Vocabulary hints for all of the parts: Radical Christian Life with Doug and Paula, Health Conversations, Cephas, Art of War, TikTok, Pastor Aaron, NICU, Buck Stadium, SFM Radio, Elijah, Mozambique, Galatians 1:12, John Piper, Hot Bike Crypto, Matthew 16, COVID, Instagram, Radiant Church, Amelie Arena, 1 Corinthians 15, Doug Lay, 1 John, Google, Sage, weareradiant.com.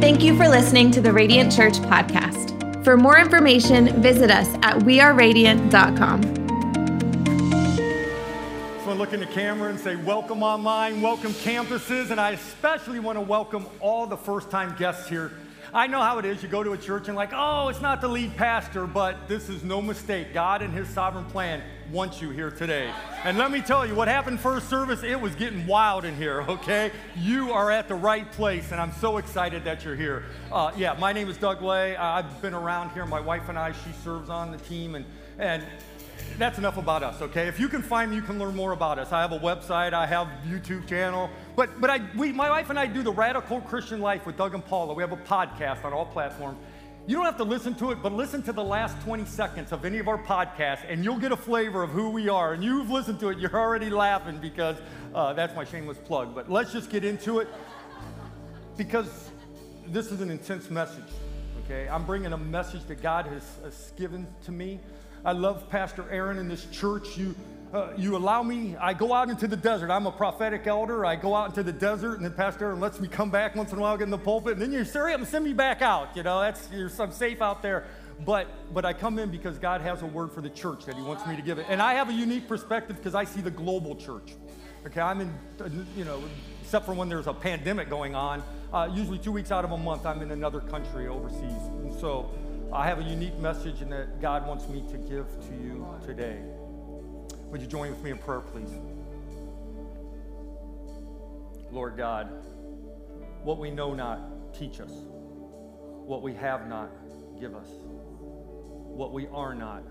Thank you for listening to the Radiant Church podcast. For more information, visit us at weareradiant.com. Look in the camera and say, welcome online, welcome campuses, and I especially want to welcome all the first-time guests here. I know how it is. You go to a church and like, oh, it's not the lead pastor, but this is no mistake. God and his sovereign plan wants you here today. And let me tell you, what happened first service, it was getting wild in here, okay? You are at the right place, and I'm so excited that you're here. My name is Doug Lay. I've been around here. My wife and I, she serves on the team, and that's enough about us, okay? If you can find me, you can learn more about us. I have a website, I have a YouTube channel, but my wife and I do the Radical Christian Life with Doug and Paula. We have a podcast on all platforms. You don't have to listen to it, but listen to the last 20 seconds of any of our podcasts, and you'll get a flavor of who we are. And you've listened to it, you're already laughing because that's my shameless plug. But let's just get into it because this is an intense message, okay? I'm bringing a message that God has given to me. I love Pastor Aaron in this church. You allow me, I go out into the desert. I'm a prophetic elder. I go out into the desert, and then Pastor Aaron lets me come back once in a while, get in the pulpit, and then you hurry up and send me back out. You know, I'm safe out there. But I come in because God has a word for the church that he wants me to give it. And I have a unique perspective because I see the global church. Okay, I'm in, except for when there's a pandemic going on, usually 2 weeks out of a month, I'm in another country overseas. And so I have a unique message and that God wants me to give to you today. Would you join with me in prayer, please? Lord God, what we know not, teach us. What we have not, give us. What we are not,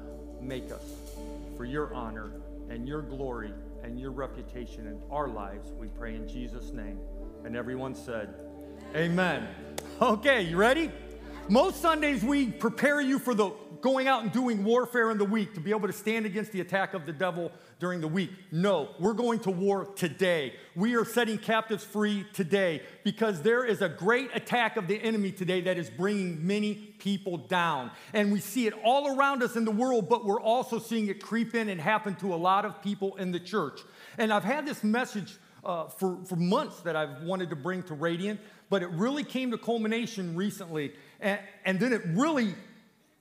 make us. For your honor and your glory and your reputation in our lives, we pray in Jesus' name. And everyone said, amen. Okay, you ready? Most Sundays, we prepare you for the going out and doing warfare in the week to be able to stand against the attack of the devil during the week. No, we're going to war today. We are setting captives free today because there is a great attack of the enemy today that is bringing many people down. And we see it all around us in the world, but we're also seeing it creep in and happen to a lot of people in the church. And I've had this message for months that I've wanted to bring to Radiant, but it really came to culmination recently. And then it really,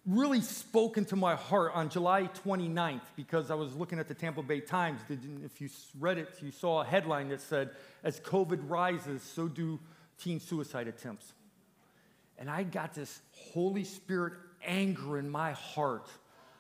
really spoke into my heart on July 29th because I was looking at the Tampa Bay Times. If you read it, you saw a headline that said, as COVID rises, so do teen suicide attempts. And I got this Holy Spirit anger in my heart.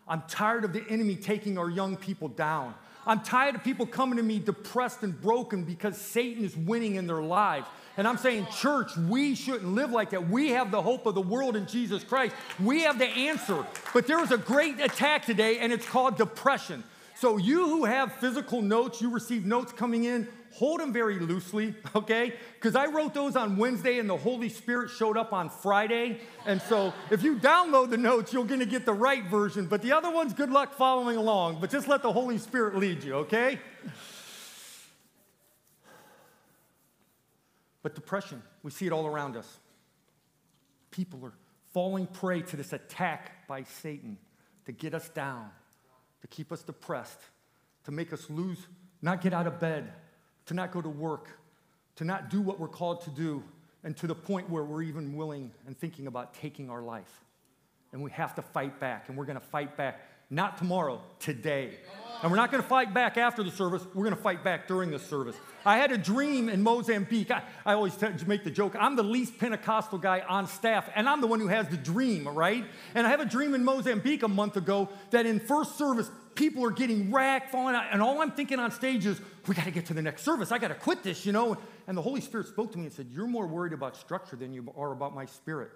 I'm tired of the enemy taking our young people down. I'm tired of people coming to me depressed and broken because Satan is winning in their lives. And I'm saying, church, we shouldn't live like that. We have the hope of the world in Jesus Christ. We have the answer. But there is a great attack today, and it's called depression. So you who have physical notes, you receive notes coming in, hold them very loosely, okay? Because I wrote those on Wednesday, and the Holy Spirit showed up on Friday. And so if you download the notes, you're going to get the right version. But the other ones, good luck following along. But just let the Holy Spirit lead you, okay? But depression, we see it all around us. People are falling prey to this attack by Satan to get us down, to keep us depressed, to make us lose, not get out of bed, to not go to work, to not do what we're called to do, and to the point where we're even willing and thinking about taking our life. And we have to fight back, and we're going to fight back, not tomorrow, today. And we're not going to fight back after the service. We're going to fight back during the service. I had a dream in Mozambique. I always make the joke, I'm the least Pentecostal guy on staff, and I'm the one who has the dream, right? And I have a dream in Mozambique a month ago that in first service, people are getting racked, falling out, and all I'm thinking on stage is, we got to get to the next service. I got to quit this, you know. And the Holy Spirit spoke to me and said, you're more worried about structure than you are about my spirit.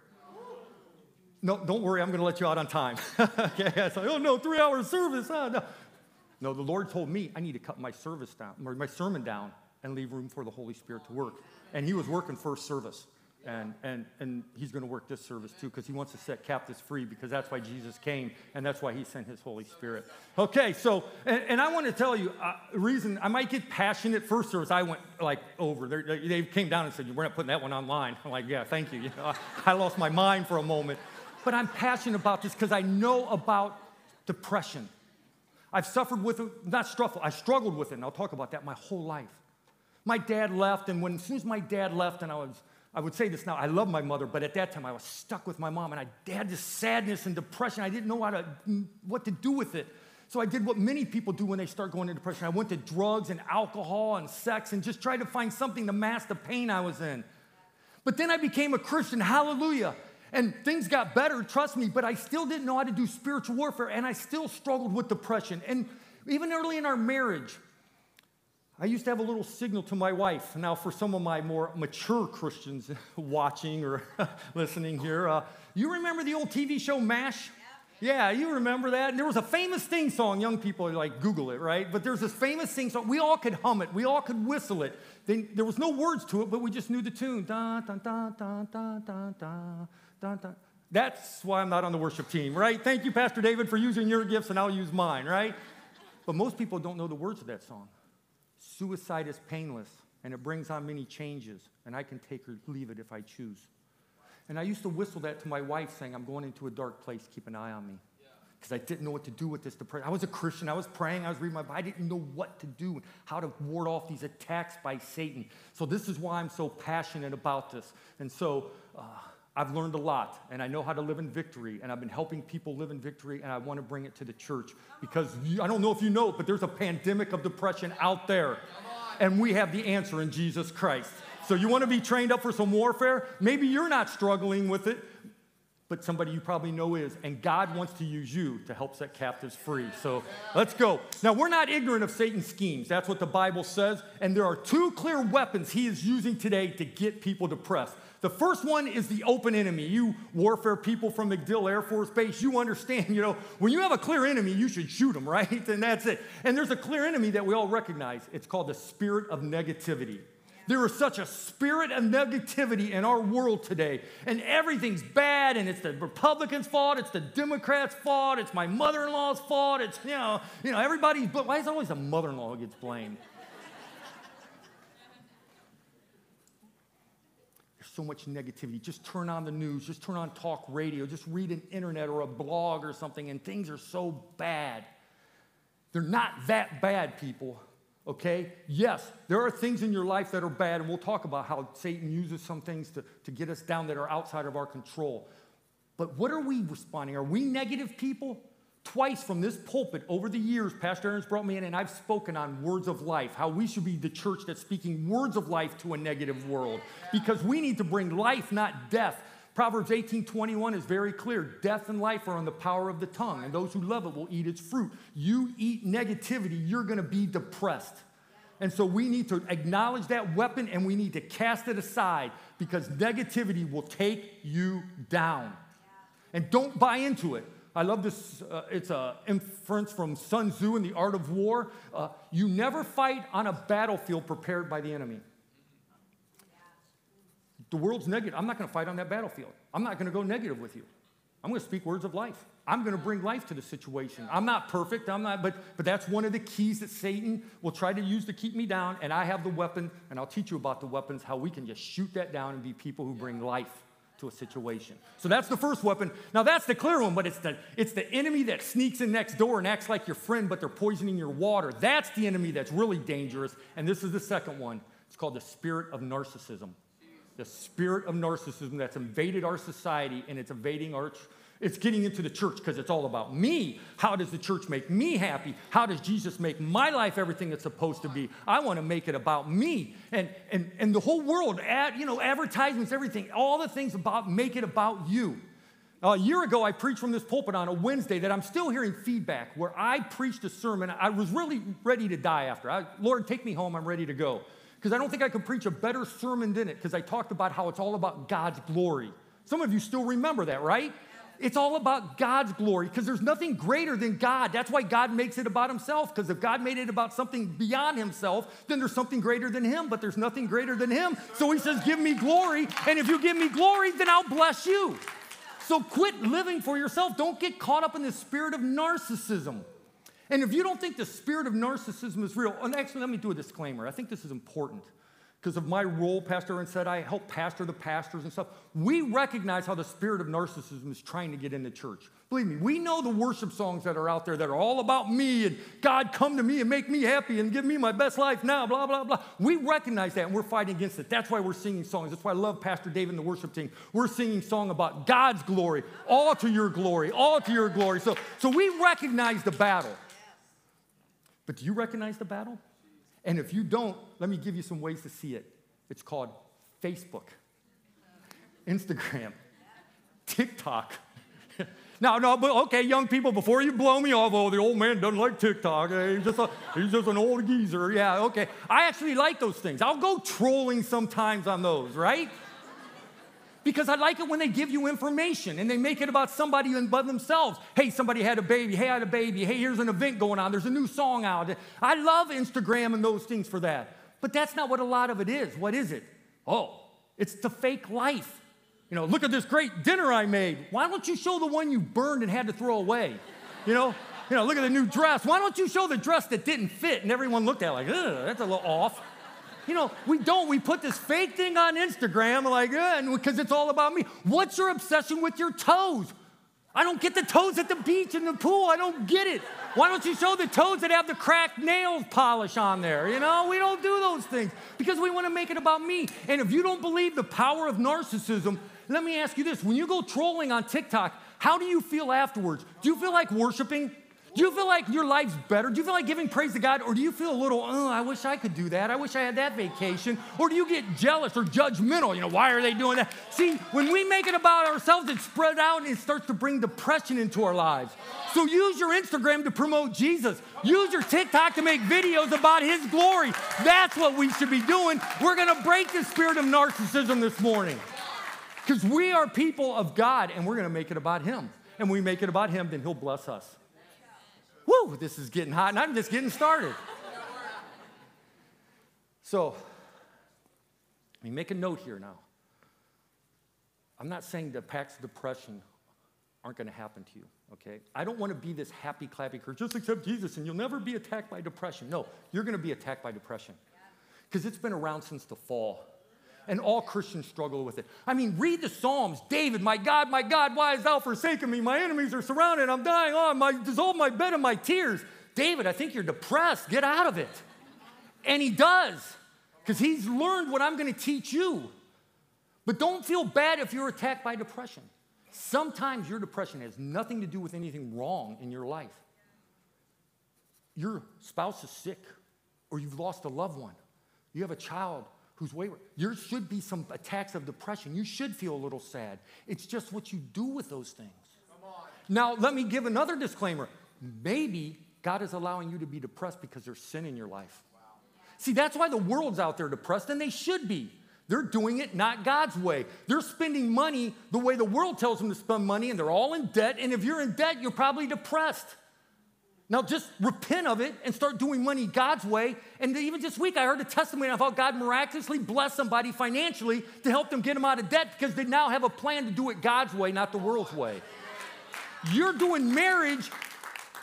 No, don't worry, I'm going to let you out on time. Okay, I said, oh no, 3 hour service. Oh, no. No, the Lord told me I need to cut my service down, or my sermon down, and leave room for the Holy Spirit to work. And he was working first service. And he's going to work this service too because he wants to set captives free because that's why Jesus came and that's why he sent his Holy Spirit. Okay, so, and I want to tell you, the reason I might get passionate first service, I went like over. They came down and said, we're not putting that one online. I'm like, yeah, thank you. You know, I lost my mind for a moment. But I'm passionate about this because I know about depression. I've suffered with it, I struggled with it, and I'll talk about that my whole life. My dad left, and as soon as my dad left and I was I would say this now, I love my mother, but at that time I was stuck with my mom, and I had this sadness and depression. I didn't know what to do with it. So I did what many people do when they start going into depression. I went to drugs and alcohol and sex and just tried to find something to mask the pain I was in. But then I became a Christian, hallelujah, and things got better, trust me, but I still didn't know how to do spiritual warfare, and I still struggled with depression. And even early in our marriage, I used to have a little signal to my wife. Now, for some of my more mature Christians watching or listening here, you remember the old TV show MASH? Yeah, you remember that. And there was a famous sing song. Young people, like, Google it, right? But there's this famous sing song. We all could hum it. We all could whistle it. There was no words to it, but we just knew the tune. Dun, dun, dun, dun, dun, dun, dun, dun, dun. That's why I'm not on the worship team, right? Thank you, Pastor David, for using your gifts, and I'll use mine, right? But most people don't know the words of that song. Suicide is painless, and it brings on many changes, and I can take or leave it if I choose. And I used to whistle that to my wife, saying, I'm going into a dark place. Keep an eye on me. Because I didn't know what to do with this depression. I was a Christian. I was praying. I was reading my Bible. I didn't know what to do, how to ward off these attacks by Satan. So this is why I'm so passionate about this. And so I've learned a lot, and I know how to live in victory, and I've been helping people live in victory, and I want to bring it to the church because I don't know if you know, but there's a pandemic of depression out there, and we have the answer in Jesus Christ. So you want to be trained up for some warfare? Maybe you're not struggling with it, but somebody you probably know is, and God wants to use you to help set captives free. So let's go. Now, we're not ignorant of Satan's schemes. That's what the Bible says, and there are two clear weapons he is using today to get people depressed. The first one is the open enemy. You warfare people from MacDill Air Force Base, you understand, when you have a clear enemy, you should shoot them, right? And that's it. And there's a clear enemy that we all recognize. It's called the spirit of negativity. There is such a spirit of negativity in our world today, and everything's bad, and it's the Republicans' fault, it's the Democrats' fault, it's my mother-in-law's fault, it's, everybody's, but why is it always the mother-in-law who gets blamed? So much negativity. Just turn on the news, just turn on talk radio, just read an internet or a blog or something, and things are so bad. They're not that bad, people, okay? Yes, there are things in your life that are bad, and we'll talk about how Satan uses some things to get us down that are outside of our control. But what are we responding? Are we negative people? Twice from this pulpit over the years, Pastor Aaron's brought me in, and I've spoken on words of life, how we should be the church that's speaking words of life to a negative world, because we need to bring life, not death. Proverbs 18:21 is very clear. Death and life are on the power of the tongue, and those who love it will eat its fruit. You eat negativity, you're going to be depressed. And so we need to acknowledge that weapon, and we need to cast it aside, because negativity will take you down. And don't buy into it. I love this. It's an inference from Sun Tzu in The Art of War. You never fight on a battlefield prepared by the enemy. The world's negative. I'm not going to fight on that battlefield. I'm not going to go negative with you. I'm going to speak words of life. I'm going to bring life to the situation. I'm not perfect. But that's one of the keys that Satan will try to use to keep me down, and I have the weapon, and I'll teach you about the weapons, how we can just shoot that down and be people who bring life to a situation. So that's the first weapon. Now that's the clear one, but it's the enemy that sneaks in next door and acts like your friend, but they're poisoning your water. That's the enemy that's really dangerous. And this is the second one. It's called the spirit of narcissism. The spirit of narcissism that's invaded our society, and it's invading our it's getting into the church, because it's all about me. How does the church make me happy? How does Jesus make my life everything it's supposed to be? I want to make it about me. And the whole world, advertisements, everything, all the things about make it about you. A year ago, I preached from this pulpit on a Wednesday that I'm still hearing feedback, where I preached a sermon. I was really ready to die after. Lord, take me home. I'm ready to go. Because I don't think I could preach a better sermon than it, because I talked about how it's all about God's glory. Some of you still remember that, right? It's all about God's glory, because there's nothing greater than God. That's why God makes it about himself, because if God made it about something beyond himself, then there's something greater than him, but there's nothing greater than him. So he says, give me glory, and if you give me glory, then I'll bless you. So quit living for yourself. Don't get caught up in the spirit of narcissism. And if you don't think the spirit of narcissism is real, and actually, let me do a disclaimer. I think this is important. because of my role, Pastor Aaron said, I help pastor the pastors and stuff. We recognize how the spirit of narcissism is trying to get in the church. Believe me, we know the worship songs that are out there that are all about me and God, come to me and make me happy and give me my best life now, blah, blah, blah. We recognize that, and we're fighting against it. That's why we're singing songs. That's why I love Pastor David and the worship team. We're singing song about God's glory, all to your glory, all to your glory. So we recognize the battle. But do you recognize the battle? And if you don't, let me give you some ways to see it. It's called Facebook, Instagram, TikTok. No, but okay, young people, before you blow me off, oh, the old man doesn't like TikTok. He's just an old geezer. Yeah, okay. I actually like those things. I'll go trolling sometimes on those, right? Because I like it when they give you information and they make it about somebody and about themselves. Hey, somebody had a baby. Hey, I had a baby. Hey, here's an event going on. There's a new song out. I love Instagram and those things for that. But that's not what a lot of it is. What is it? Oh, it's the fake life. You know, look at this great dinner I made. Why don't you show the one you burned and had to throw away? You know, look at the new dress. Why don't you show the dress that didn't fit? And everyone looked at it like, ugh, that's a little off. You know, we put this fake thing on Instagram like, because it's all about me. What's your obsession with your toes? I don't get the toes at the beach and the pool. I don't get it. Why don't you show the toes that have the cracked nail polish on there? You know, we don't do those things because we want to make it about me. And if you don't believe the power of narcissism, let me ask you this. When you go trolling on TikTok, how do you feel afterwards? Do you feel like worshiping? Do you feel like your life's better? Do you feel like giving praise to God? Or do you feel a little, oh, I wish I could do that. I wish I had that vacation. Or do you get jealous or judgmental? You know, why are they doing that? See, when we make it about ourselves, it spreads out and it starts to bring depression into our lives. So use your Instagram to promote Jesus. Use your TikTok to make videos about his glory. That's what we should be doing. We're going to break the spirit of narcissism this morning because we are people of God and we're going to make it about him. And we make it about him, then he'll bless us. Woo, this is getting hot, and I'm just getting started. So, let me make a note here now. I'm not saying the attacks of depression aren't going to happen to you, okay? I don't want to be this happy, clappy, just accept Jesus, and you'll never be attacked by depression. No, you're going to be attacked by depression because it's been around since the fall. And all Christians struggle with it. I mean, read the Psalms. David, my God, why hast thou forsaken me? My enemies are surrounded. I'm dying. Oh, I dissolve my bed in my tears. David, I think you're depressed. Get out of it. And he does, because he's learned what I'm going to teach you. But don't feel bad if you're attacked by depression. Sometimes your depression has nothing to do with anything wrong in your life. Your spouse is sick, or you've lost a loved one. You have a child who's wayward. There should be some attacks of depression. You should feel a little sad. It's just what you do with those things. Come on. Now, let me give another disclaimer. Maybe God is allowing you to be depressed because there's sin in your life. Wow. See, that's why the world's out there depressed, and they should be. They're doing it not God's way. They're spending money the way the world tells them to spend money, and they're all in debt, and if you're in debt, you're probably depressed. Now, just repent of it and start doing money God's way. And even this week, I heard a testimony of how God miraculously blessed somebody financially to help them get them out of debt because they now have a plan to do it God's way, not the world's way. You're doing marriage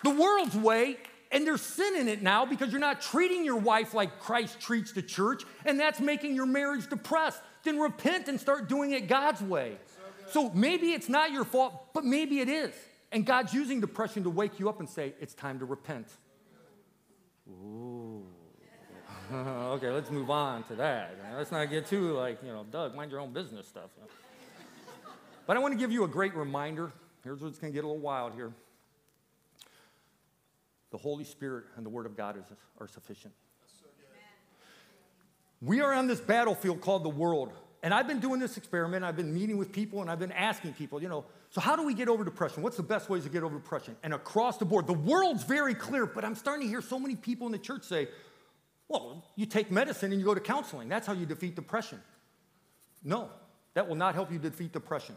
the world's way, and there's sin in it now because you're not treating your wife like Christ treats the church, and that's making your marriage depressed. Then repent and start doing it God's way. So maybe it's not your fault, but maybe it is. And God's using depression to wake you up and say, it's time to repent. Ooh. Okay, let's move on to that. Let's not get too like, Doug, mind your own business stuff. But I want to give you a great reminder. Here's what's going to get a little wild here. The Holy Spirit and the Word of God are sufficient. We are on this battlefield called the world. And I've been doing this experiment. I've been meeting with people, and I've been asking people, so how do we get over depression? What's the best ways to get over depression? And across the board, the world's very clear, but I'm starting to hear so many people in the church say, well, you take medicine and you go to counseling. That's how you defeat depression. No, that will not help you defeat depression.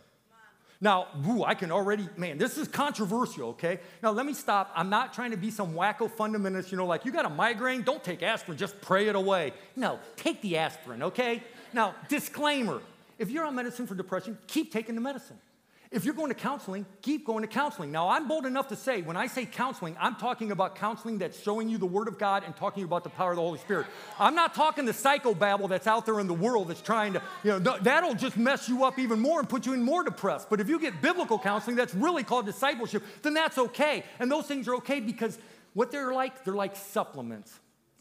Now, this is controversial, okay? Now, let me stop. I'm not trying to be some wacko fundamentalist, like you got a migraine, don't take aspirin, just pray it away. No, take the aspirin, okay? Now, disclaimer, if you're on medicine for depression, keep taking the medicine. If you're going to counseling, keep going to counseling. Now, I'm bold enough to say, when I say counseling, I'm talking about counseling that's showing you the Word of God and talking about the power of the Holy Spirit. I'm not talking the psychobabble that's out there in the world that's trying to, you know, that'll just mess you up even more and put you in more depressed. But if you get biblical counseling that's really called discipleship, then that's okay. And those things are okay because what they're like supplements.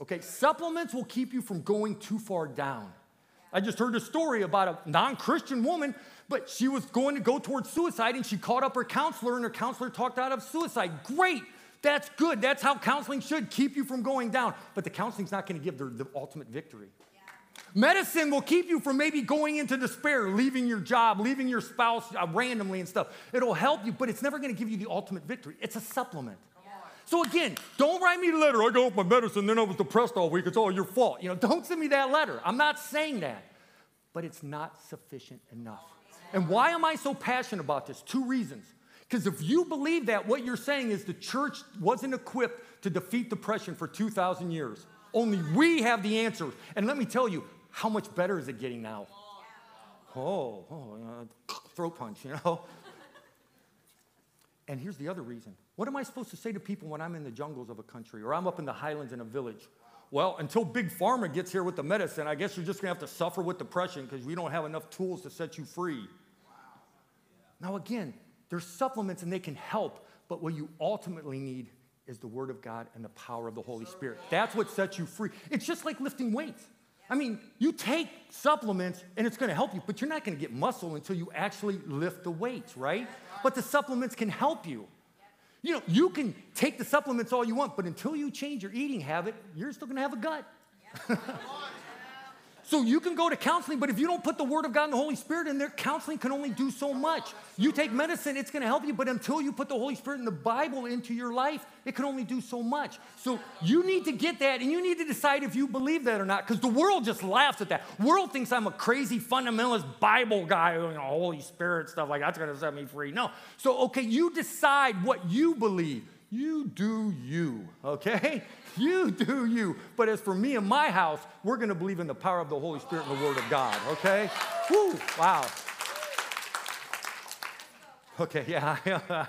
Okay, supplements will keep you from going too far down. I just heard a story about a non-Christian woman, but she was going to go towards suicide, and she called up her counselor, and her counselor talked out of suicide. Great. That's good. That's how counseling should keep you from going down. But the counseling's not going to give the ultimate victory. Yeah. Medicine will keep you from maybe going into despair, leaving your job, leaving your spouse randomly and stuff. It'll help you, but it's never going to give you the ultimate victory. It's a supplement. So again, don't write me a letter. I got off my medicine, then I was depressed all week. It's all your fault. You know, don't send me that letter. I'm not saying that, but it's not sufficient enough. And why am I so passionate about this? Two reasons. Because if you believe that, what you're saying is the church wasn't equipped to defeat depression for 2,000 years. Only we have the answers. And let me tell you, how much better is it getting now? Throat punch, you know. And here's the other reason. What am I supposed to say to people when I'm in the jungles of a country or I'm up in the highlands in a village? Well, until Big Pharma gets here with the medicine, I guess you're just going to have to suffer with depression because we don't have enough tools to set you free. Wow. Yeah. Now, again, there's supplements and they can help, but what you ultimately need is the Word of God and the power of the Holy Spirit. That's what sets you free. It's just like lifting weights. I mean, you take supplements and it's going to help you, but you're not going to get muscle until you actually lift the weights, right? But the supplements can help you. You know, you can take the supplements all you want, but until you change your eating habit, you're still going to have a gut. So you can go to counseling, but if you don't put the Word of God and the Holy Spirit in there, counseling can only do so much. You take medicine, it's going to help you, but until you put the Holy Spirit and the Bible into your life, it can only do so much. So you need to get that, and you need to decide if you believe that or not, because the world just laughs at that. The world thinks I'm a crazy fundamentalist Bible guy, you know, Holy Spirit stuff like that's going to set me free. No. So, okay, you decide what you believe. You do you, okay? You do you. But as for me and my house, we're going to believe in the power of the Holy Spirit and the Word of God, okay? Woo, wow. Okay, yeah,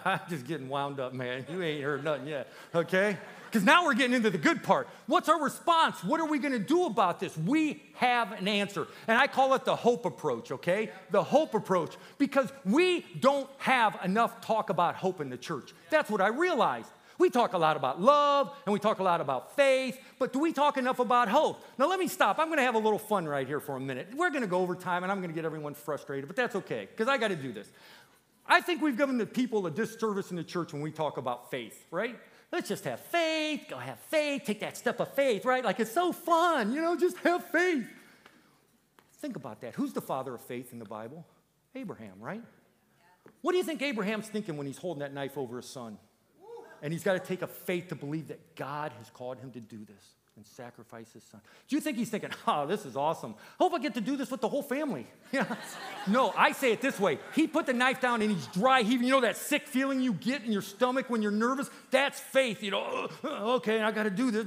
I'm just getting wound up, man. You ain't heard nothing yet, okay? Because now we're getting into the good part. What's our response? What are we going to do about this? We have an answer. And I call it the hope approach, okay? The hope approach. Because we don't have enough talk about hope in the church. That's what I realized. We talk a lot about love, and we talk a lot about faith, but do we talk enough about hope? Now, let me stop. I'm going to have a little fun right here for a minute. We're going to go over time, and I'm going to get everyone frustrated, but that's okay, because I got to do this. I think we've given the people a disservice in the church when we talk about faith, right? Let's just have faith, go have faith, take that step of faith, right? Like, it's so fun, you know, just have faith. Think about that. Who's the father of faith in the Bible? Abraham, right? What do you think Abraham's thinking when he's holding that knife over his son? And he's got to take a faith to believe that God has called him to do this and sacrifice his son. Do you think he's thinking, oh, this is awesome. Hope I get to do this with the whole family. No, I say it this way. He put the knife down and he's dry heaving. You know that sick feeling you get in your stomach when you're nervous? That's faith. You know, okay, I got to do this.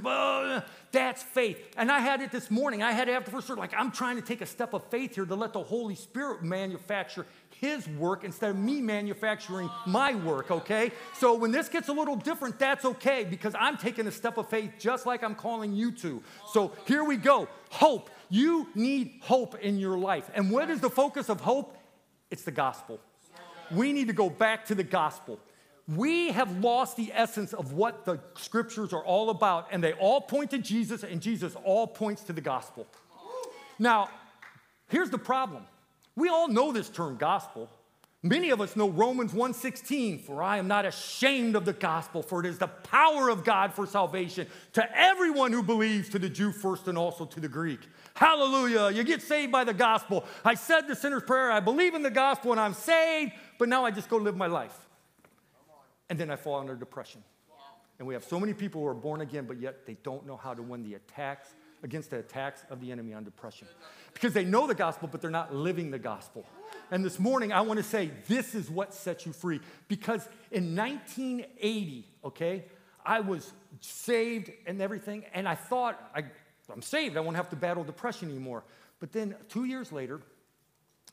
That's faith. And I had it this morning. I had it after first service. Like, I'm trying to take a step of faith here to let the Holy Spirit manufacture his work instead of me manufacturing my work, okay? So when this gets a little different, that's okay, because I'm taking a step of faith just like I'm calling you to. So here we go. Hope. You need hope in your life. And what is the focus of hope? It's the gospel. We need to go back to the gospel. We have lost the essence of what the scriptures are all about, and they all point to Jesus, and Jesus all points to the gospel. Now, here's the problem. We all know this term gospel. Many of us know Romans 1:16, for I am not ashamed of the gospel, for it is the power of God for salvation to everyone who believes, to the Jew first and also to the Greek. Hallelujah, you get saved by the gospel. I said the sinner's prayer, I believe in the gospel and I'm saved, but now I just go live my life. And then I fall under depression. And we have so many people who are born again, but yet they don't know how to win the attacks against the attacks of the enemy on depression. Because they know the gospel, but they're not living the gospel. And this morning, I want to say this is what sets you free. Because in 1980, okay, I was saved and everything, and I thought, I'm saved. I won't have to battle depression anymore. But then 2 years later,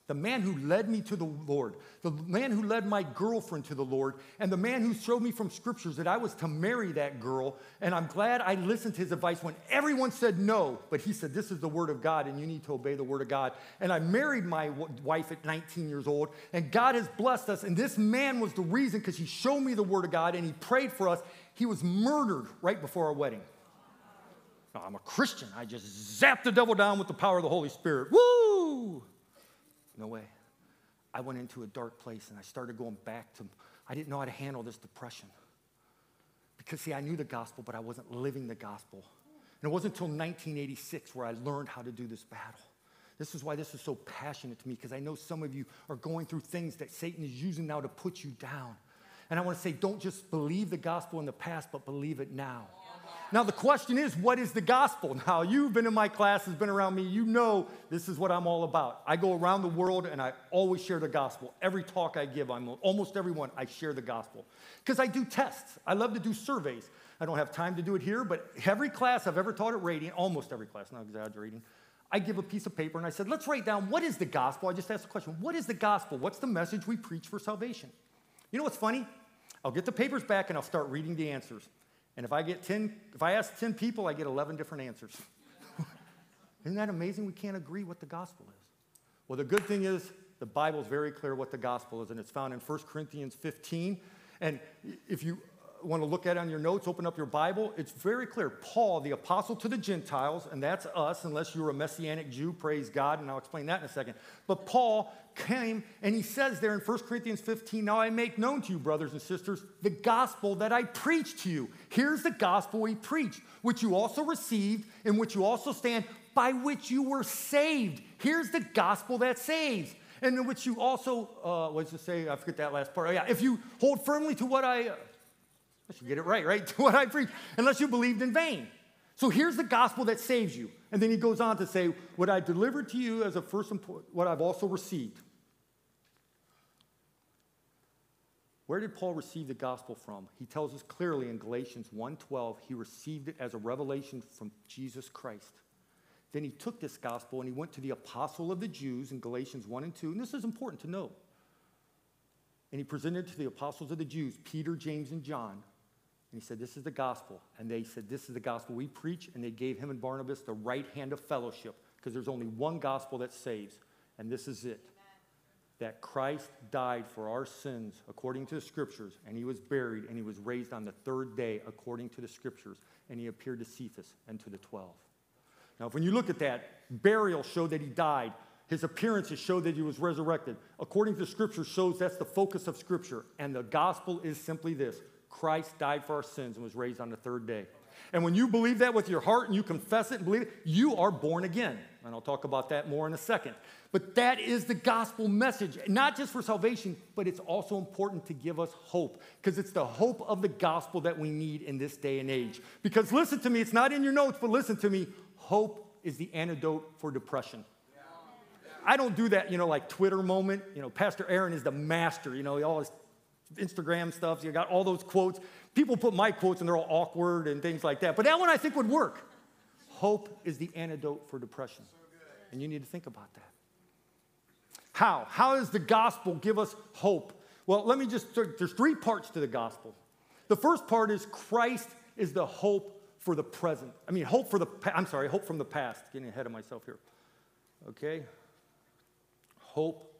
the man who led me to the Lord, the man who led my girlfriend to the Lord, and the man who showed me from scriptures that I was to marry that girl, and I'm glad I listened to his advice when everyone said no, but he said, this is the word of God, and you need to obey the word of God. And I married my wife at 19 years old, and God has blessed us, and this man was the reason, because he showed me the word of God, and he prayed for us. He was murdered right before our wedding. No, I'm a Christian. I just zapped the devil down with the power of the Holy Spirit. Woo! No way. I went into a dark place, and I started going back to, I didn't know how to handle this depression. Because, see, I knew the gospel, but I wasn't living the gospel. And it wasn't until 1986 where I learned how to do this battle. This is why this is so passionate to me, because I know some of you are going through things that Satan is using now to put you down. And I want to say, don't just believe the gospel in the past, but believe it now. Now, the question is, what is the gospel? Now, you've been in my classes, been around me. You know this is what I'm all about. I go around the world, and I always share the gospel. Every talk I give, almost everyone, I share the gospel. Because I do tests. I love to do surveys. I don't have time to do it here, but every class I've ever taught at Radiant, almost every class, not exaggerating, I give a piece of paper, and I said, let's write down, what is the gospel? I just asked the question, what is the gospel? What's the message we preach for salvation? You know what's funny? I'll get the papers back, and I'll start reading the answers. And if I ask 10 people, I get 11 different answers. Isn't that amazing? We can't agree what the gospel is. Well, the good thing is the Bible is very clear what the gospel is, and it's found in 1 Corinthians 15. And if you want to look at it on your notes, open up your Bible. It's very clear. Paul, the apostle to the Gentiles, and that's us, unless you're a Messianic Jew, praise God, and I'll explain that in a second. But Paul came, and he says there in 1 Corinthians 15, now I make known to you, brothers and sisters, the gospel that I preached to you. Here's the gospel he preached, which you also received, in which you also stand, by which you were saved. Here's the gospel that saves. And in which you also, what does it say? I forget that last part. Oh, yeah, if you hold firmly to what I should get it right? To what I preach, unless you believed in vain. So here's the gospel that saves you. And then he goes on to say, what I delivered to you as a first important, what I've also received. Where did Paul receive the gospel from? He tells us clearly in Galatians 1:12, he received it as a revelation from Jesus Christ. Then he took this gospel and he went to the apostle of the Jews in Galatians 1 and 2. And this is important to know. And he presented it to the apostles of the Jews, Peter, James, and John. And he said, this is the gospel. And they said, this is the gospel we preach. And they gave him and Barnabas the right hand of fellowship, because there's only one gospel that saves. And this is it. Amen. That Christ died for our sins according to the scriptures. And he was buried. And he was raised on the third day according to the scriptures. And he appeared to Cephas and to the 12. Now, when you look at that, burial showed that he died. His appearances show that he was resurrected. According to the scripture shows that's the focus of scripture. And the gospel is simply this. Christ died for our sins and was raised on the third day. And when you believe that with your heart and you confess it and believe it, you are born again. And I'll talk about that more in a second. But that is the gospel message, not just for salvation, but it's also important to give us hope, because it's the hope of the gospel that we need in this day and age. Because listen to me, it's not in your notes, but listen to me, hope is the antidote for depression. I don't do that, like Twitter moment. Pastor Aaron is the master, all his Instagram stuff. You got all those quotes. People put my quotes, and they're all awkward and things like that. But that one I think would work. Hope is the antidote for depression. And you need to think about that. How? How does the gospel give us hope? Well, there's three parts to the gospel. The first part is Christ is the hope for the present. Hope from the past. Getting ahead of myself here. Okay. Hope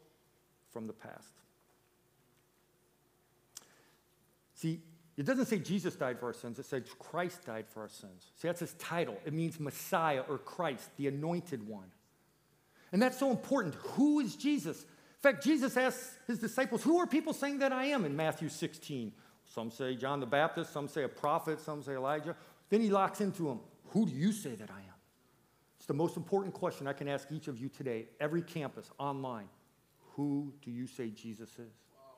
from the past. See, it doesn't say Jesus died for our sins. It says Christ died for our sins. See, that's his title. It means Messiah or Christ, the anointed one. And that's so important. Who is Jesus? In fact, Jesus asks his disciples, who are people saying that I am in Matthew 16? Some say John the Baptist. Some say a prophet. Some say Elijah. Then he locks into them. Who do you say that I am? It's the most important question I can ask each of you today, every campus, online. Who do you say Jesus is? Wow.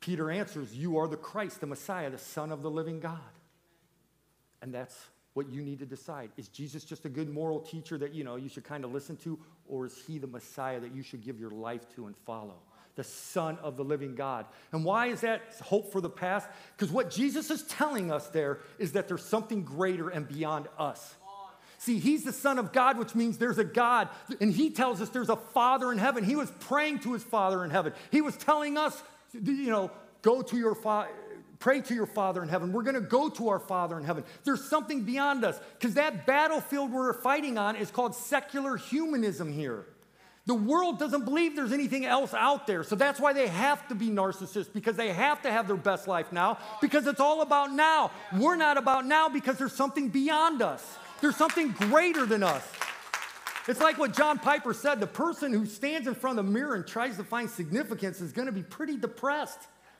Peter answers, you are the Christ, the Messiah, the Son of the living God. And that's what you need to decide. Is Jesus just a good moral teacher that, you should kind of listen to? Or is he the Messiah that you should give your life to and follow? The Son of the living God. And why is that hope for the past? Because what Jesus is telling us there is that there's something greater and beyond us. See, he's the Son of God, which means there's a God. And he tells us there's a Father in heaven. He was praying to his Father in heaven. He was telling us, you know, go to your Father. Pray to your Father in heaven. We're going to go to our Father in heaven. There's something beyond us, because that battlefield we're fighting on is called secular humanism here. The world doesn't believe there's anything else out there, so that's why they have to be narcissists, because they have to have their best life now, because it's all about now. We're not about now, because there's something beyond us. There's something greater than us. It's like what John Piper said, the person who stands in front of the mirror and tries to find significance is going to be pretty depressed.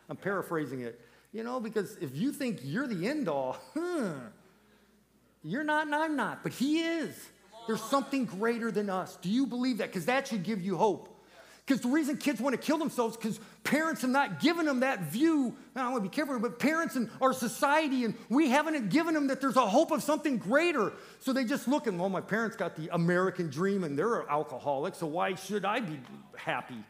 I'm paraphrasing it. You know, because if you think you're the end all, you're not and I'm not, but he is. There's something greater than us. Do you believe that? Because that should give you hope. Because the reason kids want to kill themselves is because parents have not given them that view. Now, I want to be careful, but parents in our society, and we haven't given them that there's a hope of something greater. So they just look and, well, my parents got the American dream and they're alcoholics, so why should I be happy?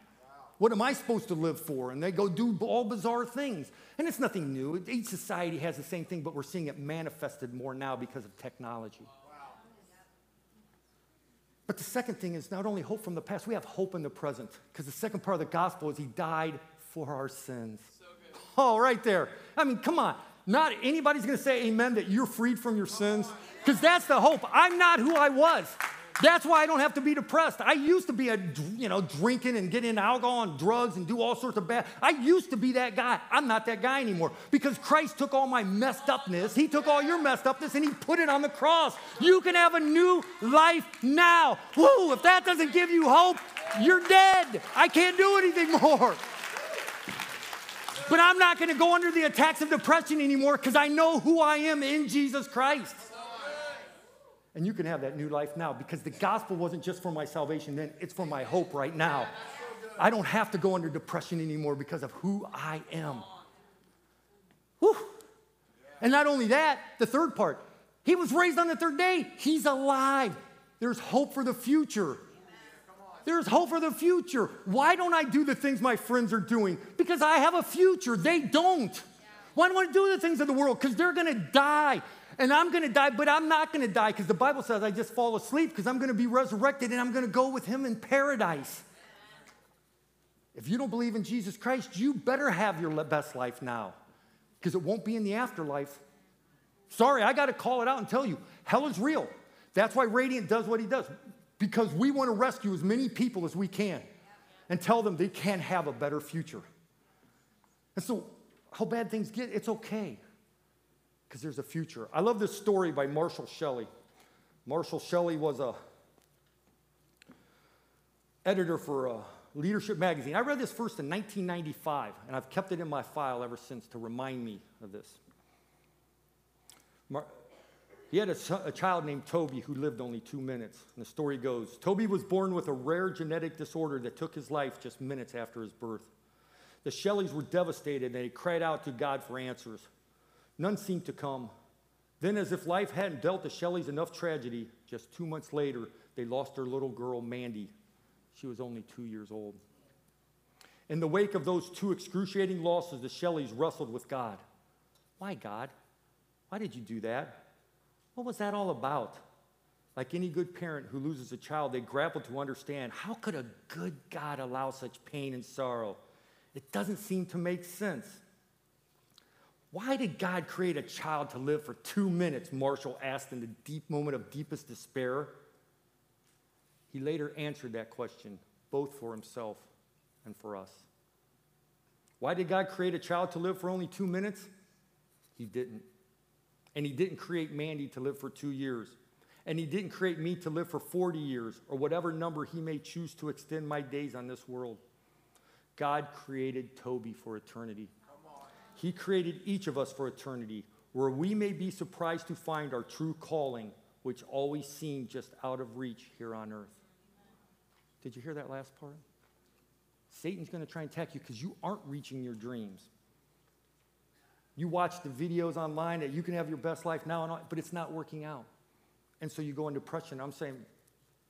What am I supposed to live for? And they go do all bizarre things. And it's nothing new. Each society has the same thing, but we're seeing it manifested more now because of technology. Wow. But the second thing is not only hope from the past, we have hope in the present. Because the second part of the gospel is he died for our sins. So good. Oh, right there. I mean, come on. Not anybody's going to say amen that you're freed from your sins. Because that's the hope. I'm not who I was. That's why I don't have to be depressed. I used to be, drinking and get into alcohol and drugs and do all sorts of bad. I used to be that guy. I'm not that guy anymore, because Christ took all my messed upness. He took all your messed upness and he put it on the cross. You can have a new life now. Woo, if that doesn't give you hope, you're dead. I can't do anything more. But I'm not going to go under the attacks of depression anymore, because I know who I am in Jesus Christ. And you can have that new life now, because the gospel wasn't just for my salvation then, it's for my hope right now. I don't have to go under depression anymore because of who I am. Whew. And not only that, the third part, he was raised on the third day. He's alive. There's hope for the future. There's hope for the future. Why don't I do the things my friends are doing? Because I have a future. They don't. Why don't I do the things of the world? Because they're going to die. And I'm going to die, but I'm not going to die, because the Bible says I just fall asleep, because I'm going to be resurrected and I'm going to go with him in paradise. If you don't believe in Jesus Christ, you better have your best life now, because it won't be in the afterlife. Sorry, I got to call it out and tell you, hell is real. That's why Radiant does what he does, because we want to rescue as many people as we can and tell them they can have a better future. And so how bad things get, it's okay, because there's a future. I love this story by Marshall Shelley. Marshall Shelley was a editor for Leadership Magazine. I read this first in 1995, and I've kept it in my file ever since to remind me of this. He had a child named Toby who lived only 2 minutes, and the story goes, Toby was born with a rare genetic disorder that took his life just minutes after his birth. The Shelleys were devastated, and they cried out to God for answers. None seemed to come. Then, as if life hadn't dealt the Shelleys enough tragedy, just 2 months later, they lost their little girl, Mandy. She was only 2 years old. In the wake of those two excruciating losses, the Shelleys wrestled with God. Why, God? Why did you do that? What was that all about? Like any good parent who loses a child, they grapple to understand, how could a good God allow such pain and sorrow? It doesn't seem to make sense. Why did God create a child to live for 2 minutes? Marshall asked in the deep moment of deepest despair. He later answered that question, both for himself and for us. Why did God create a child to live for only 2 minutes? He didn't. And he didn't create Mandy to live for 2 years. And he didn't create me to live for 40 years, or whatever number he may choose to extend my days on this world. God created Toby for eternity. He created each of us for eternity, where we may be surprised to find our true calling, which always seemed just out of reach here on earth. Did you hear that last part? Satan's going to try and attack you because you aren't reaching your dreams. You watch the videos online that you can have your best life now, and all, but it's not working out. And so you go into depression. I'm saying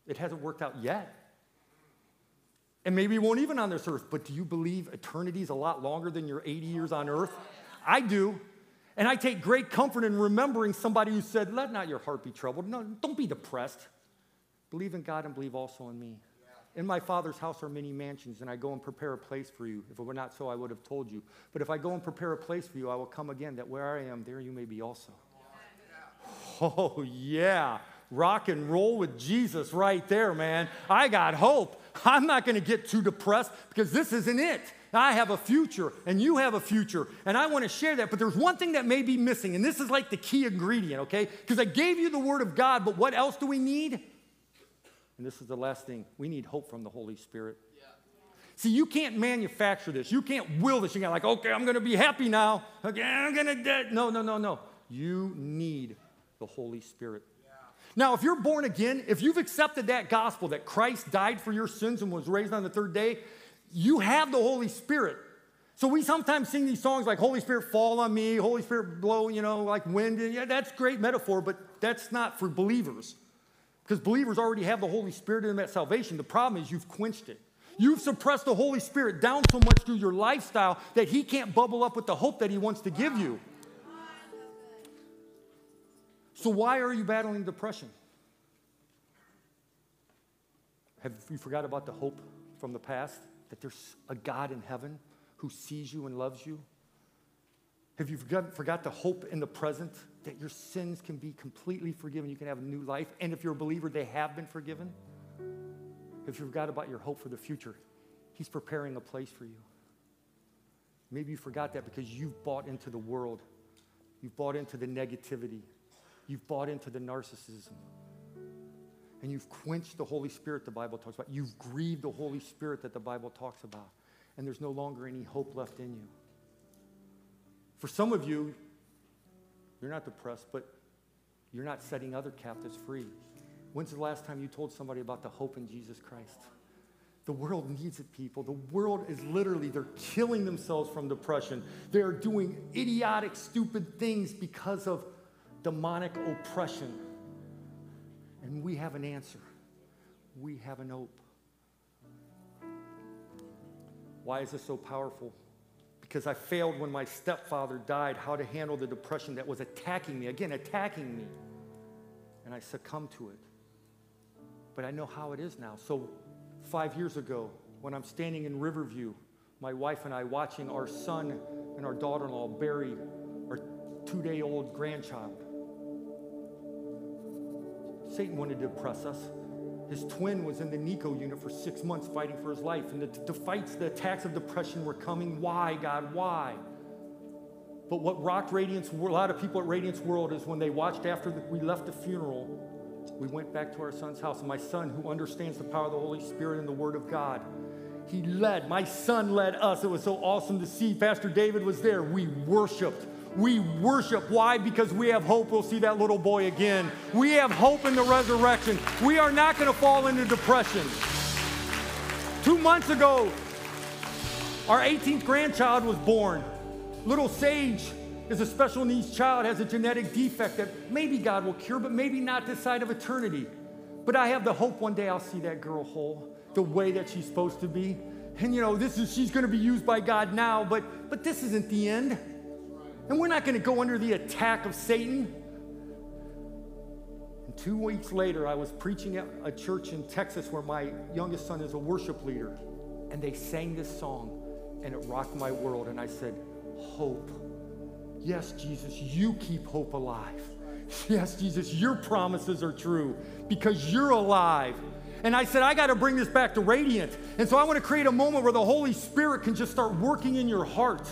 it hasn't worked out yet. And maybe it won't even on this earth, but do you believe eternity is a lot longer than your 80 years on earth? I do. And I take great comfort in remembering somebody who said, let not your heart be troubled. No, don't be depressed. Believe in God and believe also in me. In my Father's house are many mansions, and I go and prepare a place for you. If it were not so, I would have told you. But if I go and prepare a place for you, I will come again, that where I am, there you may be also. Oh, yeah. Rock and roll with Jesus right there, man. I got hope. I'm not going to get too depressed because this isn't it. I have a future, and you have a future, and I want to share that. But there's one thing that may be missing, and this is like the key ingredient, okay? Because I gave you the Word of God, but what else do we need? And this is the last thing. We need hope from the Holy Spirit. Yeah. See, you can't manufacture this. You can't will this. You got like, okay, I'm going to be happy now. Okay, I'm going to die. No. You need the Holy Spirit. Yeah. Now, if you're born again, if you've accepted that gospel that Christ died for your sins and was raised on the third day, you have the Holy Spirit. So we sometimes sing these songs like, Holy Spirit, fall on me. Holy Spirit, blow, like wind. Yeah, that's great metaphor, but that's not for believers. Because believers already have the Holy Spirit in them at salvation. The problem is you've quenched it. You've suppressed the Holy Spirit down so much through your lifestyle that he can't bubble up with the hope that he wants to give you. So why are you battling depression? Have you forgot about the hope from the past? That there's a God in heaven who sees you and loves you? Have you forgot the hope in the present that your sins can be completely forgiven? You can have a new life. And if you're a believer, they have been forgiven. If you forgot about your hope for the future, he's preparing a place for you. Maybe you forgot that because you've bought into the world. You've bought into the negativity. You've bought into the narcissism. And you've quenched the Holy Spirit the Bible talks about. You've grieved the Holy Spirit that the Bible talks about. And there's no longer any hope left in you. For some of you, you're not depressed, but you're not setting other captives free. When's the last time you told somebody about the hope in Jesus Christ? The world needs it, people. The world is literally, they're killing themselves from depression. They are doing idiotic, stupid things because of demonic oppression. And we have an answer. We have an hope. Why is this so powerful? Because I failed when my stepfather died, how to handle the depression that was attacking me, and I succumbed to it. But I know how it is now. So 5 years ago, when I'm standing in Riverview, my wife and I watching our son and our daughter-in-law bury our two-day-old grandchild. Satan wanted to oppress us. His twin was in the NICU unit for 6 months fighting for his life. And the attacks of depression were coming. Why, God, why? But what rocked Radiance, a lot of people at Radiance World is when they watched after we left the funeral, we went back to our son's house. And my son, who understands the power of the Holy Spirit and the Word of God, my son led us. It was so awesome to see. Pastor David was there. We worshiped. We worship. Why? Because we have hope. We'll see that little boy again. We have hope in the resurrection. We are not going to fall into depression. 2 months ago, our 18th grandchild was born. Little Sage is a special needs child, has a genetic defect that maybe God will cure, but maybe not this side of eternity. But I have the hope one day I'll see that girl whole, the way that she's supposed to be. And she's going to be used by God now, but this isn't the end. And we're not going to go under the attack of Satan. And 2 weeks later, I was preaching at a church in Texas where my youngest son is a worship leader. And they sang this song, and it rocked my world. And I said, hope. Yes, Jesus, you keep hope alive. Yes, Jesus, your promises are true because you're alive. And I said, I got to bring this back to Radiant. And so I want to create a moment where the Holy Spirit can just start working in your heart.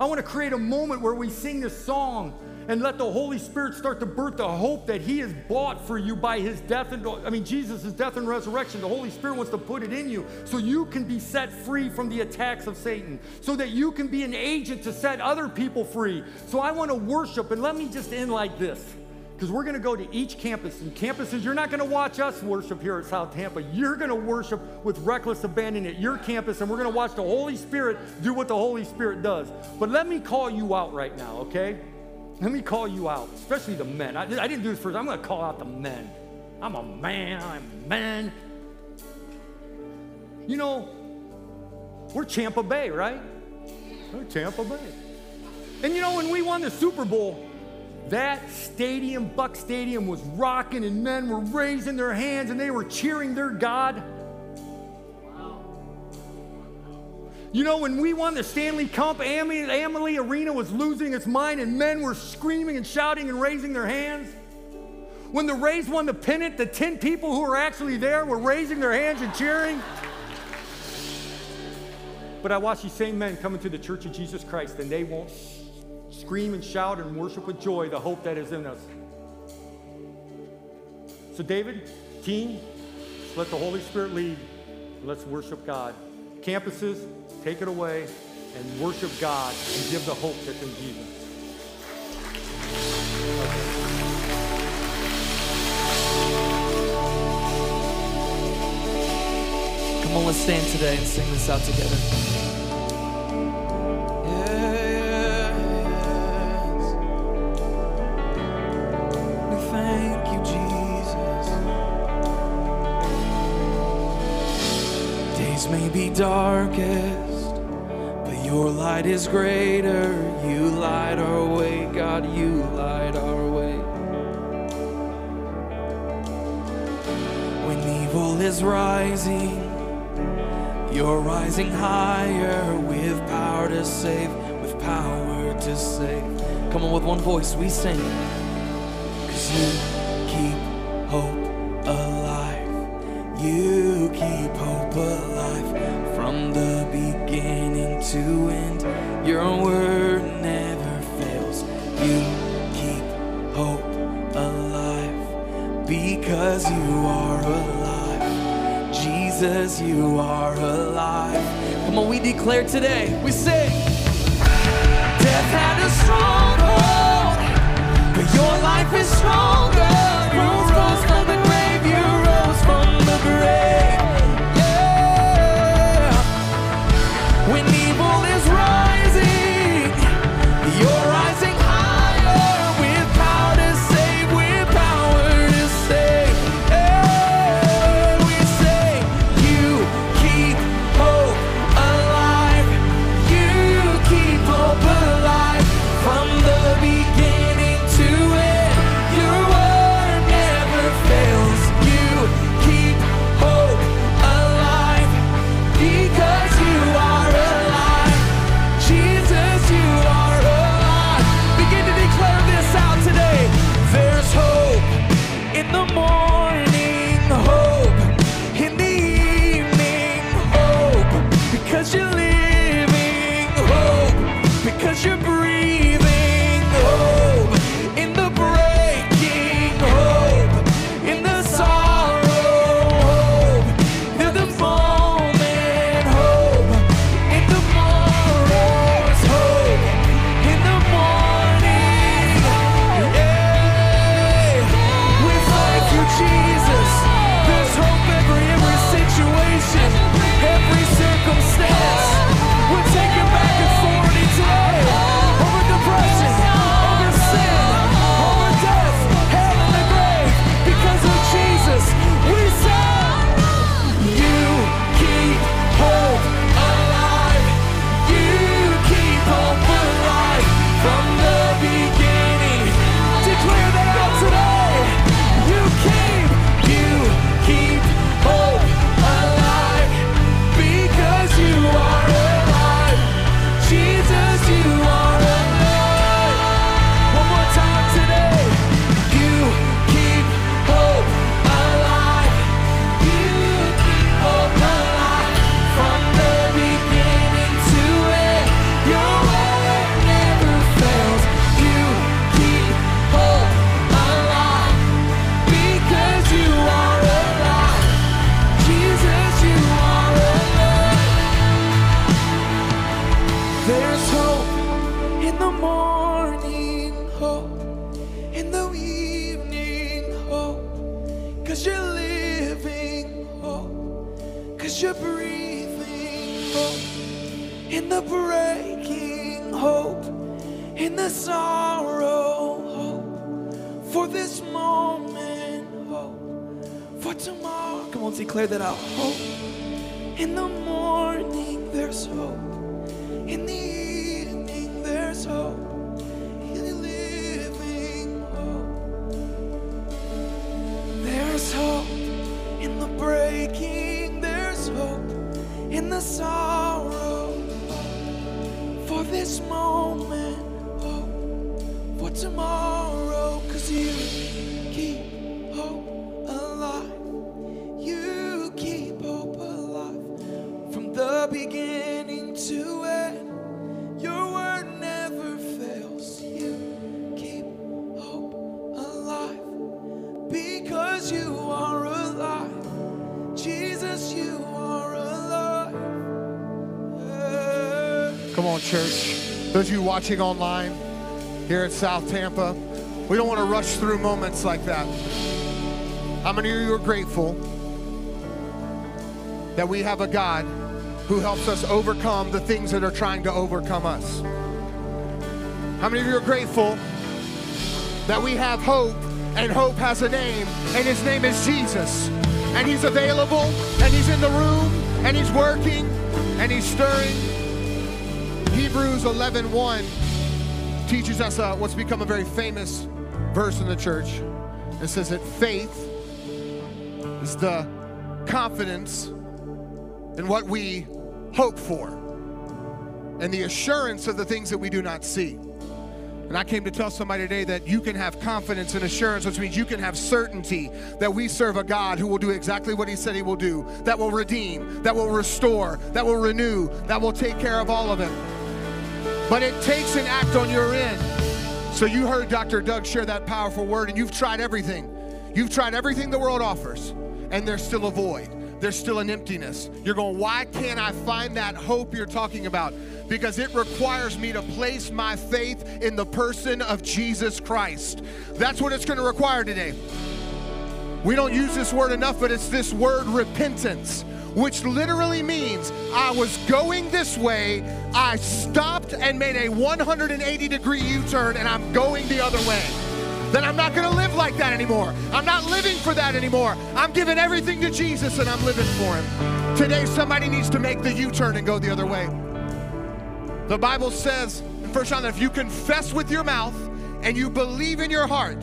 I want to create a moment where we sing this song and let the Holy Spirit start to birth the hope that he has bought for you by his death. Jesus' death and resurrection. The Holy Spirit wants to put it in you so you can be set free from the attacks of Satan, so that you can be an agent to set other people free. So I want to worship, and let me just end like this, because we're going to go to each campus. And campuses, you're not going to watch us worship here at South Tampa. You're going to worship with reckless abandon at your campus, and we're going to watch the Holy Spirit do what the Holy Spirit does. But let me call you out right now, okay? Let me call you out, especially the men. I didn't do this first. I'm going to call out the men. I'm a man. I'm men. We're Tampa Bay, right? We're Tampa Bay. And you know, when we won the Super Bowl, that stadium, Buck Stadium, was rocking and men were raising their hands and they were cheering their God. You know, when we won the Stanley Cup, Amelie Arena was losing its mind and men were screaming and shouting and raising their hands. When the Rays won the pennant, the 10 people who were actually there were raising their hands and cheering. But I watch these same men coming to the Church of Jesus Christ and they won't scream and shout and worship with joy the hope that is in us. So David, team, let the Holy Spirit lead. Let's worship God. Campuses, take it away and worship God and give the hope that's in Jesus. Come on, let's stand today and sing this out together. May be darkest, but your light is greater. You light our way, God, you light our way. When evil is rising, you're rising higher with power to save, with power to save. Come on, with one voice we sing, 'cause you keep hope alive. You keep hope alive. From the beginning to end, your word never fails. You keep hope alive because you are alive. Jesus, you are alive. Come on, we declare today. We sing. Death had a stronghold, but your life is stronger. You rose from the grave, you rose from the grave. When evil is rising, you're rising higher with power to save, with power to save. And we say, you keep hope alive. You keep hope alive from the beginning to end. Your word never fails. You keep hope alive because you are. In the morning, there's hope. In the evening, there's hope. this moment, hope for tomorrow, 'cause you keep hope alive. You keep hope alive from the beginning to end. Your word never fails. You keep hope alive because you are alive. Jesus, you are alive. Come on, church. Those of you watching online here at South Tampa, we don't want to rush through moments like that. How many of you are grateful that we have a God who helps us overcome the things that are trying to overcome us? How many of you are grateful that we have hope, and hope has a name, and his name is Jesus, and he's available, and he's in the room, and he's working, and he's stirring? Hebrews 11:1 teaches us what's become a very famous verse in the church. It says that faith is the confidence in what we hope for and the assurance of the things that we do not see. And I came to tell somebody today that you can have confidence and assurance, which means you can have certainty that we serve a God who will do exactly what he said he will do, that will redeem, that will restore, that will renew, that will take care of all of it. But it takes an act on your end. So you heard Dr. Doug share that powerful word, and you've tried everything. You've tried everything the world offers, and there's still a void. There's still an emptiness. You're going, why can't I find that hope you're talking about? Because it requires me to place my faith in the person of Jesus Christ. That's what it's going to require today. We don't use this word enough, but it's this word repentance, which literally means I was going this way, I stopped and made a 180-degree U-turn, and I'm going the other way. Then I'm not going to live like that anymore. I'm not living for that anymore. I'm giving everything to Jesus, and I'm living for him. Today, somebody needs to make the U-turn and go the other way. The Bible says in 1 John that if you confess with your mouth and you believe in your heart,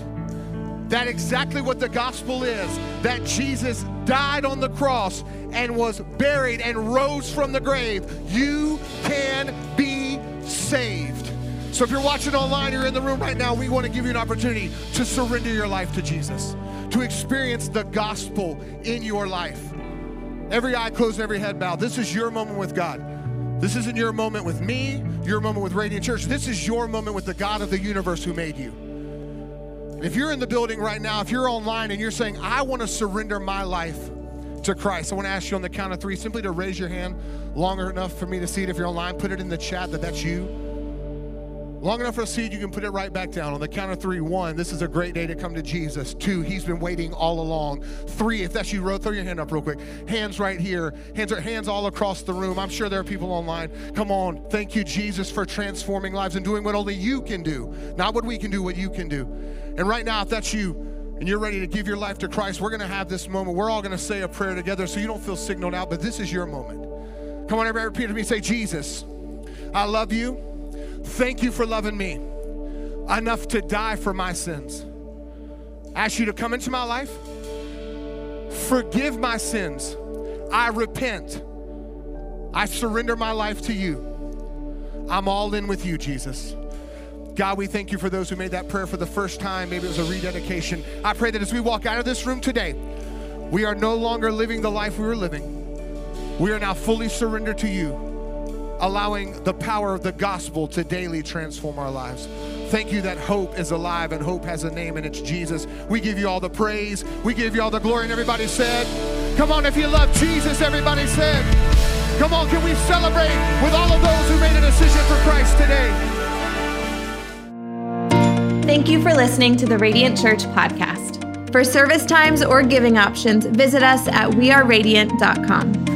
that exactly what the gospel is, that Jesus died on the cross and was buried and rose from the grave, you can be saved. So if you're watching online, you're in the room right now, we want to give you an opportunity to surrender your life to Jesus, to experience the gospel in your life. Every eye closed, every head bowed. This is your moment with God. This isn't your moment with me, your moment with Radiant Church. This is your moment with the God of the universe who made you. And if you're in the building right now, if you're online and you're saying, I want to surrender my life to Christ, I want to ask you on the count of three simply to raise your hand long enough for me to see it. If you're online, put it in the chat that that's you. Long enough for a seed, you can put it right back down. On the count of three, 1, this is a great day to come to Jesus. 2, he's been waiting all along. 3, if that's you, throw your hand up real quick. Hands right here. Hands all across the room. I'm sure there are people online. Come on. Thank you, Jesus, for transforming lives and doing what only you can do. Not what we can do, what you can do. And right now, if that's you and you're ready to give your life to Christ, we're going to have this moment. We're all going to say a prayer together so you don't feel signaled out, but this is your moment. Come on, everybody, repeat to me. Say, Jesus, I love you. Thank you for loving me enough to die for my sins. I ask you to come into my life, forgive my sins. I repent. I surrender my life to you. I'm all in with you, Jesus. God, we thank you for those who made that prayer for the first time. Maybe it was a rededication. I pray that as we walk out of this room today, we are no longer living the life we were living. We are now fully surrendered to you, allowing the power of the gospel to daily transform our lives. Thank you that hope is alive and hope has a name, and it's Jesus. We give you all the praise. We give you all the glory. And everybody said, come on, if you love Jesus, everybody said, come on, can we celebrate with all of those who made a decision for Christ today? Thank you for listening to the Radiant Church podcast. For service times or giving options, visit us at weareradiant.com.